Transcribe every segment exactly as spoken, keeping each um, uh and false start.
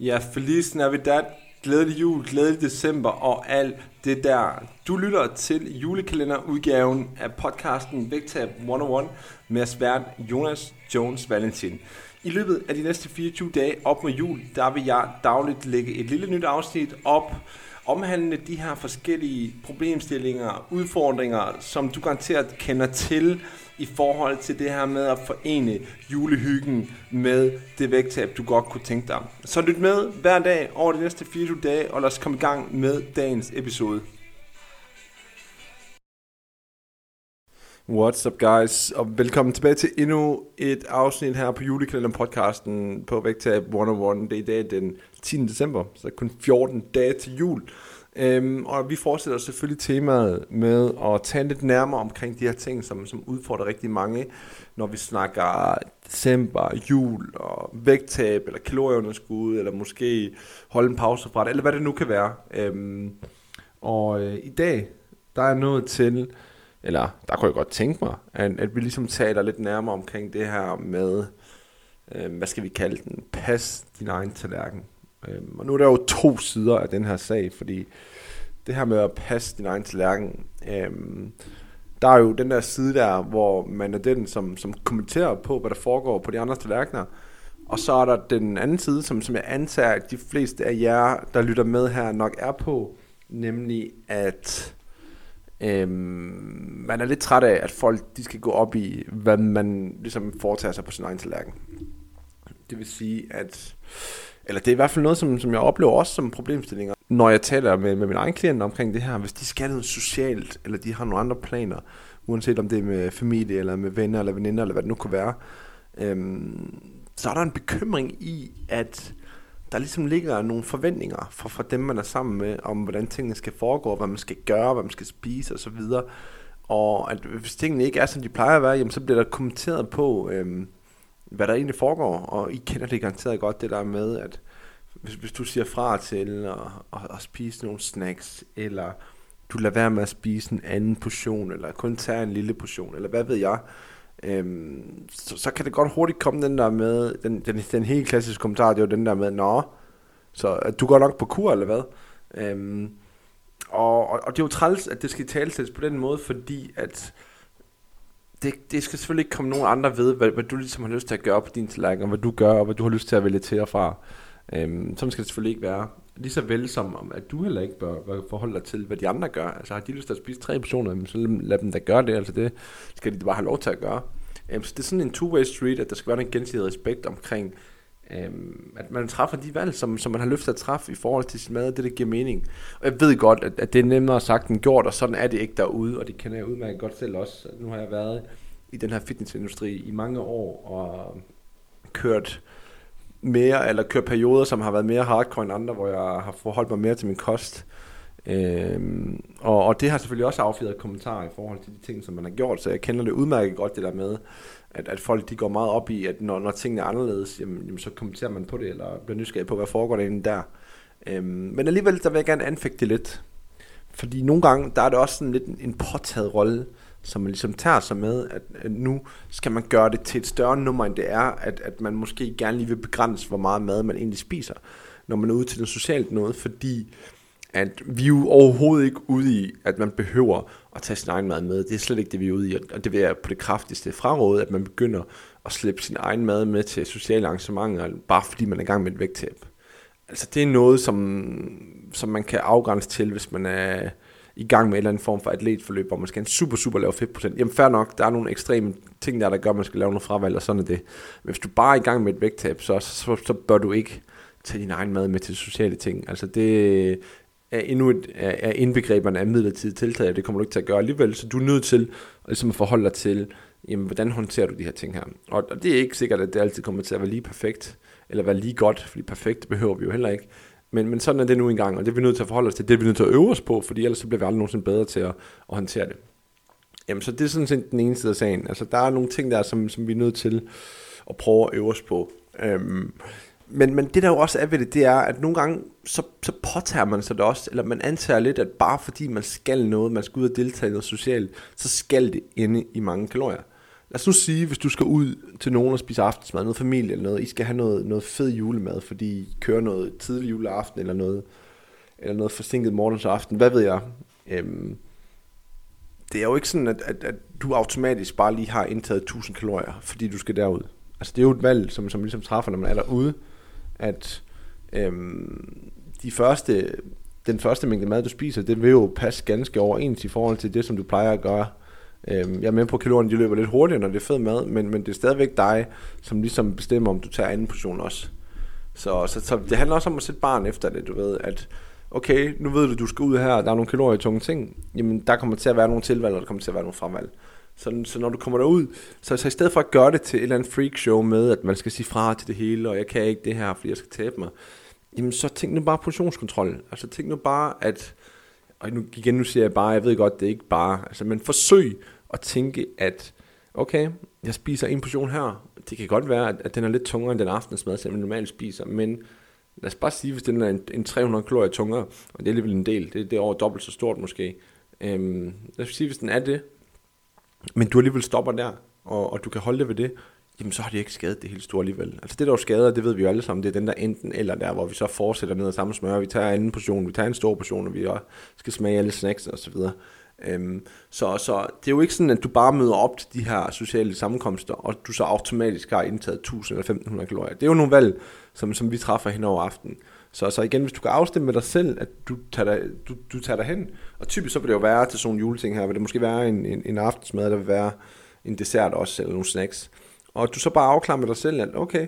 Ja, Feliz Navidad, glædelig jul, glædelig december og alt det der. Du lytter til julekalenderudgaven af podcasten Vægttab et hundrede og en med at svært Jonas Jones Valentin. I løbet af de næste fireogtyve dage op mod jul, der vil jeg dagligt lægge et lille nyt afsnit op, omhandlende de her forskellige problemstillinger, udfordringer, som du garanteret kender til i forhold til det her med at forene julehyggen med det vægttab, du godt kunne tænke dig. Så lyt med hver dag over de næste fireogtyve dage, og lad os komme i gang med dagens episode. What's up guys, og velkommen tilbage til endnu et afsnit her på julekalenderpodcasten på Vægttab et hundrede og en. Det er i dag den tiende december, så kun fjorten dage til jul. Øhm, og vi fortsætter selvfølgelig temaet med at tale lidt nærmere omkring de her ting, som, som udfordrer rigtig mange, når vi snakker december, jul og vægttab eller kalorieunderskud, eller måske holde en pause fra det, eller hvad det nu kan være. Øhm, og øh, i dag, der er noget til... Eller, der kunne jeg godt tænke mig, at, at vi ligesom taler lidt nærmere omkring det her med, øh, hvad skal vi kalde den, pas din egen tallerken. Øh, og nu er der jo to sider af den her sag, fordi det her med at passe din egen tallerken, øh, der er jo den der side der, hvor man er den, som, som kommenterer på, hvad der foregår på de andres tallerkener. Og så er der den anden side, som, som jeg antager, at de fleste af jer, der lytter med her, nok er på, nemlig at... Øhm, man er lidt træt af, at folk de skal gå op i, hvad man ligesom foretager sig på sin egen tallerken. Det vil sige, at... Eller det er i hvert fald noget, som, som jeg oplever også som problemstillinger. Når jeg taler med, med mine egne klienter omkring det her, hvis de skal noget socialt, eller de har nogle andre planer, uanset om det er med familie, eller med venner, eller veninder, eller hvad det nu kan være, øhm, så er der en bekymring i, at... Der ligesom ligger nogle forventninger fra, fra dem, man er sammen med, om hvordan tingene skal foregå, hvad man skal gøre, hvad man skal spise osv. Og at hvis tingene ikke er, som de plejer at være, jamen, så bliver der kommenteret på, øhm, hvad der egentlig foregår. Og I kender det garanteret godt, det der med, at hvis, hvis du siger fra til at, at, at spise nogle snacks, eller du lader være med at spise en anden portion, eller kun tage en lille portion, eller hvad ved jeg, Øhm, så, så kan det godt hurtigt komme den der med den, den, den helt klassiske kommentar. Det er jo den der med, nå, så at du går nok på kur eller hvad. øhm, og, og, og det er jo træls, at det skal talesættes på den måde, fordi at det, det skal selvfølgelig ikke komme nogen andre ved, hvad, hvad du ligesom har lyst til at gøre på din tallerken, og hvad du gør, og hvad du har lyst til at vælge til og fra. øhm, Sådan skal det selvfølgelig ikke være. Lige så vel som om, at du heller ikke bør forholde dig til, hvad de andre gør. Altså har de lyst til at spise tre portioner, så lad dem da gøre det. Altså det skal de bare have lov til at gøre. Så det er sådan en two-way street, at der skal være en gensidig respekt omkring, at man træffer de valg, som, som man har lyst til at træffe i forhold til sin mad, det der giver mening. Og jeg ved godt, at, at det er nemmere sagt end gjort, og sådan er det ikke derude, og det kender jeg udmærket godt selv også. Nu har jeg været i den her fitnessindustri i mange år og kørt... mere, eller køre perioder, som har været mere hardcore end andre, hvor jeg har forholdt mig mere til min kost. Øhm, og, og det har selvfølgelig også affjedret kommentarer i forhold til de ting, som man har gjort, så jeg kender det udmærket godt, det der med, at, at folk de går meget op i, at når, når tingene er anderledes, jamen, jamen, så kommenterer man på det, eller bliver nysgerrig på, hvad foregår der inde der. Øhm, men alligevel, der vil jeg gerne anfægte det lidt. Fordi nogle gange, der er det også sådan lidt en, en påtaget rolle, som man ligesom tager sig med, at, at nu skal man gøre det til et større nummer, end det er, at, at man måske gerne lige vil begrænse, hvor meget mad man egentlig spiser, når man er ude til noget socialt noget, fordi at vi er jo overhovedet ikke ude i, at man behøver at tage sin egen mad med. Det er slet ikke det, vi er ude i, og det vil jeg på det kraftigste fraråde, at man begynder at slippe sin egen mad med til sociale arrangementer, bare fordi man er i gang med et vægttab. Altså det er noget, som, som man kan afgrænse til, hvis man er... i gang med en eller anden form for atletforløb, hvor man skal have en super, super lav fedtprocent. Jamen fair nok, der er nogle ekstreme ting der, der gør, at man skal lave nogle fravalg, og sådan er det. Men hvis du bare er i gang med et vægttab, så, så, så bør du ikke tage din egen mad med til sociale ting. Altså det er endnu et af indbegreberne af midlertidige tiltag, og det kommer du ikke til at gøre alligevel, så du er nødt til at, ligesom at forholde dig til, jamen, hvordan håndterer du de her ting her. Og, og det er ikke sikkert, at det altid kommer til at være lige perfekt, eller være lige godt, fordi perfekt behøver vi jo heller ikke. Men, men sådan er det nu engang, og det er vi nødt til at forholde os til, det er vi nødt til at øve os på, fordi ellers så bliver vi aldrig nogensinde bedre til at, at håndtere det. Jamen så det er sådan set den ene side af sagen, altså der er nogle ting der, som, som vi er nødt til at prøve at øve os på. Øhm, men, men det der jo også er ved det, det er, at nogle gange, så, så påtager man sig det også, eller man antager lidt, at bare fordi man skal noget, man skal ud og deltage i noget socialt, så skal det ende i mange kalorier. lad os nu sige, hvis du skal ud til nogen og spise aftensmad, noget familie eller noget, I skal have noget, noget fed julemad, fordi I kører noget tidlig juleaften eller noget, eller noget forsinket morgens aften, hvad ved jeg. Øhm, det er jo ikke sådan, at, at, at du automatisk bare lige har indtaget tusind kalorier, fordi du skal derud. Altså det er jo et valg, som, som ligesom træffer, når man er derude, at øhm, de første, den første mængde mad, du spiser, det vil jo passe ganske overens i forhold til det, som du plejer at gøre. Jeg er med på, at kalorierne de løber lidt hurtigere, når det er fed mad, men, men det er stadigvæk dig, som ligesom bestemmer, om du tager anden portion også. Så, så, så det handler også om at sætte barn efter det, du ved, at okay, nu ved du, du skal ud her, der er nogle kalorier i tunge ting, jamen der kommer til at være nogle tilvalg, og der kommer til at være nogle fremvalg. Så, så når du kommer derud, så, så i stedet for at gøre det til et eller andet freakshow med, at man skal sige fra til det hele, og jeg kan ikke det her, fordi jeg skal tabe mig, jamen så tænk nu bare portionskontrol. Altså tænk nu bare, at, og nu, igen nu siger jeg bare, jeg ved godt, det er ikke bare, altså men forsøg, og tænke, at okay, jeg spiser en portion her. Det kan godt være, at, at den er lidt tungere end den aftensmad, som jeg normalt spiser. Men lad os bare sige, hvis den er en, en tre hundrede kalorier tungere, og det er alligevel en del, det, det er over dobbelt så stort måske. Øhm, lad os sige, hvis den er det, men du alligevel stopper der, og, og du kan holde det ved det, jamen så har det ikke skadet det hele store alligevel. Altså det, der jo skader, det ved vi jo alle sammen, det er den der enten eller der, hvor vi så fortsætter ned ad samme smør, vi tager anden portion, vi tager en stor portion, og vi skal smage alle snacks og så videre. Øhm, så, så det er jo ikke sådan, at du bare møder op til de her sociale sammenkomster, og du så automatisk har indtaget tusind eller femten hundrede kalorier. Det er jo nogle valg, som, som vi træffer hen over aftenen. Så, så igen, hvis du kan afstemme med dig selv, at du tager dig, du, du tager dig hen, og typisk så vil det jo være til sådan nogle juleting her, vil det måske være en, en, en aftensmad, der vil være en dessert også, eller nogle snacks. Og du så bare afklarer med dig selv, at okay,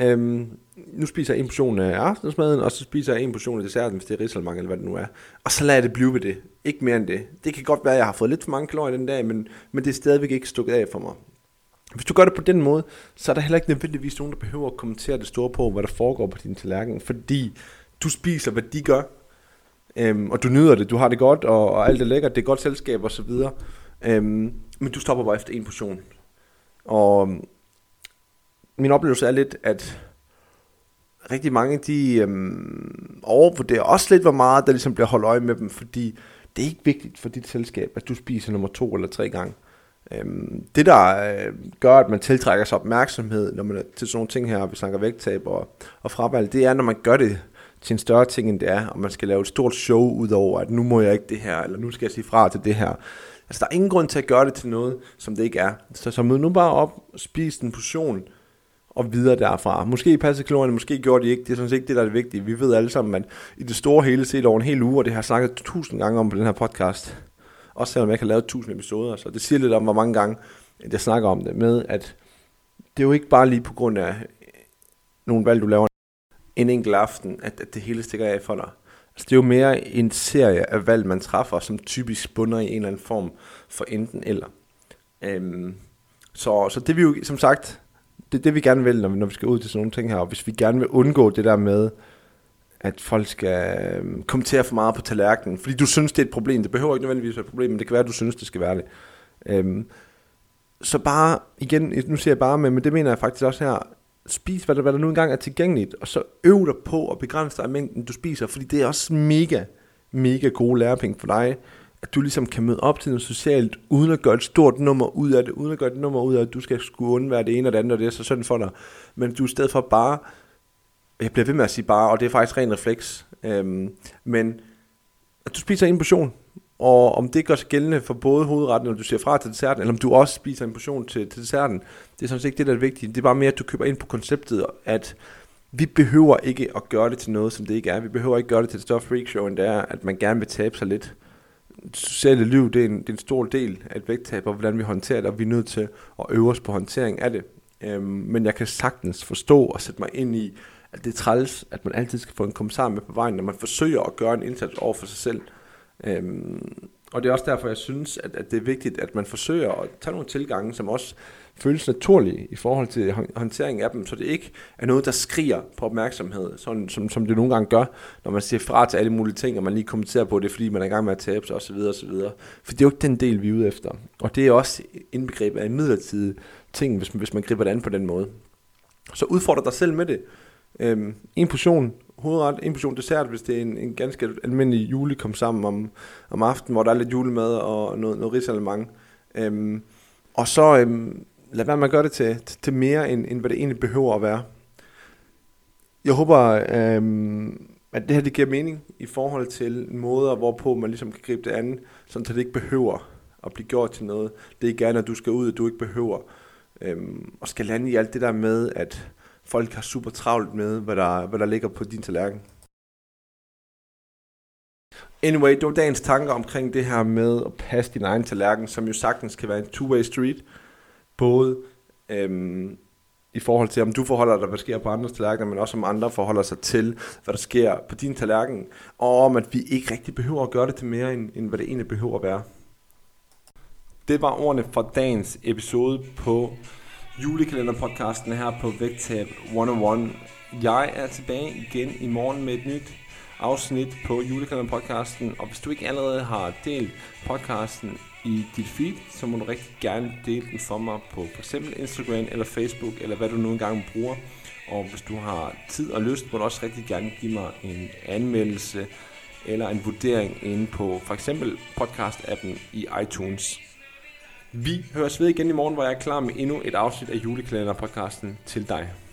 øhm, nu spiser jeg en portion af aftensmaden, og så spiser jeg en portion af desserten, hvis det er risalemang eller hvad det nu er. Og så lader jeg det blive ved det. Ikke mere end det. Det kan godt være, at jeg har fået lidt for mange kalorier den dag, men, men det er stadigvæk ikke stukket af for mig. Hvis du gør det på den måde, så er der heller ikke nødvendigvis nogen, der behøver at kommentere det store på, hvad der foregår på din tallerken, fordi du spiser, hvad de gør, øhm, og du nyder det, du har det godt, og, og alt er lækkert, det er godt selskab og så videre. Øhm, men du stopper bare efter en portion. Og min oplevelse er lidt, at rigtig mange, de øhm, overvurderer også lidt, hvor meget der ligesom bliver holdt øje med dem, fordi det er ikke vigtigt for dit selskab, at du spiser nummer to eller tre gange. Øhm, det der øh, gør, at man tiltrækker sig opmærksomhed, når man er til sådan nogle ting her, vi snakker vægttab og, og fravalg, det er, når man gør det til en større ting, end det er, og man skal lave et stort show ud over, at nu må jeg ikke det her, eller nu skal jeg sige fra til det her. Altså, der er ingen grund til at gøre det til noget, som det ikke er. Så, så mød nu bare op, spis en portion, og videre derfra. Måske passede kalorierne, måske gjorde de ikke. Det er sådan set ikke det, der er det vigtige. Vi ved alle sammen, at i det store hele set over en hel uge, og det har jeg snakket tusind gange om på den her podcast, også selvom jeg ikke har lavet tusind episoder, så det siger lidt om, hvor mange gange jeg snakker om det, med at det er jo ikke bare lige på grund af nogle valg, du laver en enkelt aften, at, at det hele stikker af for dig. Altså, det er jo mere en serie af valg, man træffer, som typisk bunder i en eller anden form for enten eller. Øhm, så, så det vi jo, som sagt, det er det, vi gerne vil, når vi, når vi skal ud til sådan nogle ting her. Og hvis vi gerne vil undgå det der med, at folk skal øhm, kommentere for meget på tallerkenen, fordi du synes, det er et problem. Det behøver ikke nødvendigvis være et problem, men det kan være, at du synes, det skal være det. Øhm, så bare, igen, nu siger jeg bare, men, men det mener jeg faktisk også her, spis, hvad der, hvad der nu engang er tilgængeligt, og så øv dig på at begrænse dig af mængden, du spiser, fordi det er også mega, mega gode lærepenge for dig, at du ligesom kan møde op til noget socialt, uden at gøre et stort nummer ud af det, uden at gøre et nummer ud af, at du skal skulle undvære det ene og det andet, og det er så sådan for dig, men du i stedet for bare, jeg bliver ved med at sige bare, og det er faktisk ren refleks, øhm, men at du spiser en portion, og om det gør sig gældende for både hovedretten, når du siger fra til desserten, eller om du også spiser en portion til, til desserten, det er sådan set ikke det, der er vigtigt. Det er bare mere, at du køber ind på konceptet, at vi behøver ikke at gøre det til noget, som det ikke er. Vi behøver ikke gøre det til et større freakshow, end det er, at man gerne vil tabe sig lidt. Sociale liv, det er en, det er en stor del af et vægttab, og hvordan vi håndterer det, og vi er nødt til at øve os på håndtering af det. Øhm, men jeg kan sagtens forstå og sætte mig ind i, at det er træls, at man altid skal få en kommentar med på vejen, når man forsøger at gøre en indsats over for sig selv. Øhm, og det er også derfor jeg synes at, at det er vigtigt at man forsøger at tage nogle tilgange som også føles naturlige i forhold til håndteringen af dem, så det ikke er noget der skriger på opmærksomhed sådan, som, som det nogle gange gør, når man siger fra til alle mulige ting og man lige kommenterer på det fordi man er i gang med at tabe sig og så videre og så videre. For det er jo ikke den del vi er ude efter, og det er også indbegrebet af en midlertidig ting, hvis, hvis man griber det an på den måde. Så udfordrer dig selv med det. øhm, en portion hovedret, en portion dessert, hvis det er en, en ganske almindelig jule kom sammen om, om aftenen, hvor der er lidt julemad og noget, noget risalemang. Øhm, Og så øhm, lad være med at gøre det til, til mere, end, end hvad det egentlig behøver at være. Jeg håber, øhm, at det her det giver mening i forhold til måder, hvorpå man ligesom kan gribe det andet, sådan at det ikke behøver at blive gjort til noget. Det er gerne, at du skal ud, og du ikke behøver. Øhm, og skal lande i alt det der med, at folk har super travlt med, hvad der, hvad der ligger på din tallerken. Anyway, det var dagens tanker omkring det her med at passe din egen tallerken, som jo sagtens kan være en two-way street. Både øhm, i forhold til, om du forholder dig, hvad der sker på andres tallerkener, men også om andre forholder sig til, hvad der sker på din tallerken. Og om, at vi ikke rigtig behøver at gøre det til mere, end, end hvad det egentlig behøver at være. Det var ordene fra dagens episode på julekalenderpodcasten her på Vægttab et hundrede og en. Jeg er tilbage igen i morgen med et nyt afsnit på julekalenderpodcasten, og hvis du ikke allerede har delt podcasten i dit feed, så må du rigtig gerne dele den for mig på f.eks. Instagram eller Facebook, eller hvad du nu engang bruger. Og hvis du har tid og lyst, må du også rigtig gerne give mig en anmeldelse eller en vurdering inde på f.eks. podcast-appen i iTunes. Vi høres ved igen i morgen, hvor jeg er klar med endnu et afsnit af julekalenderpodcasten til dig.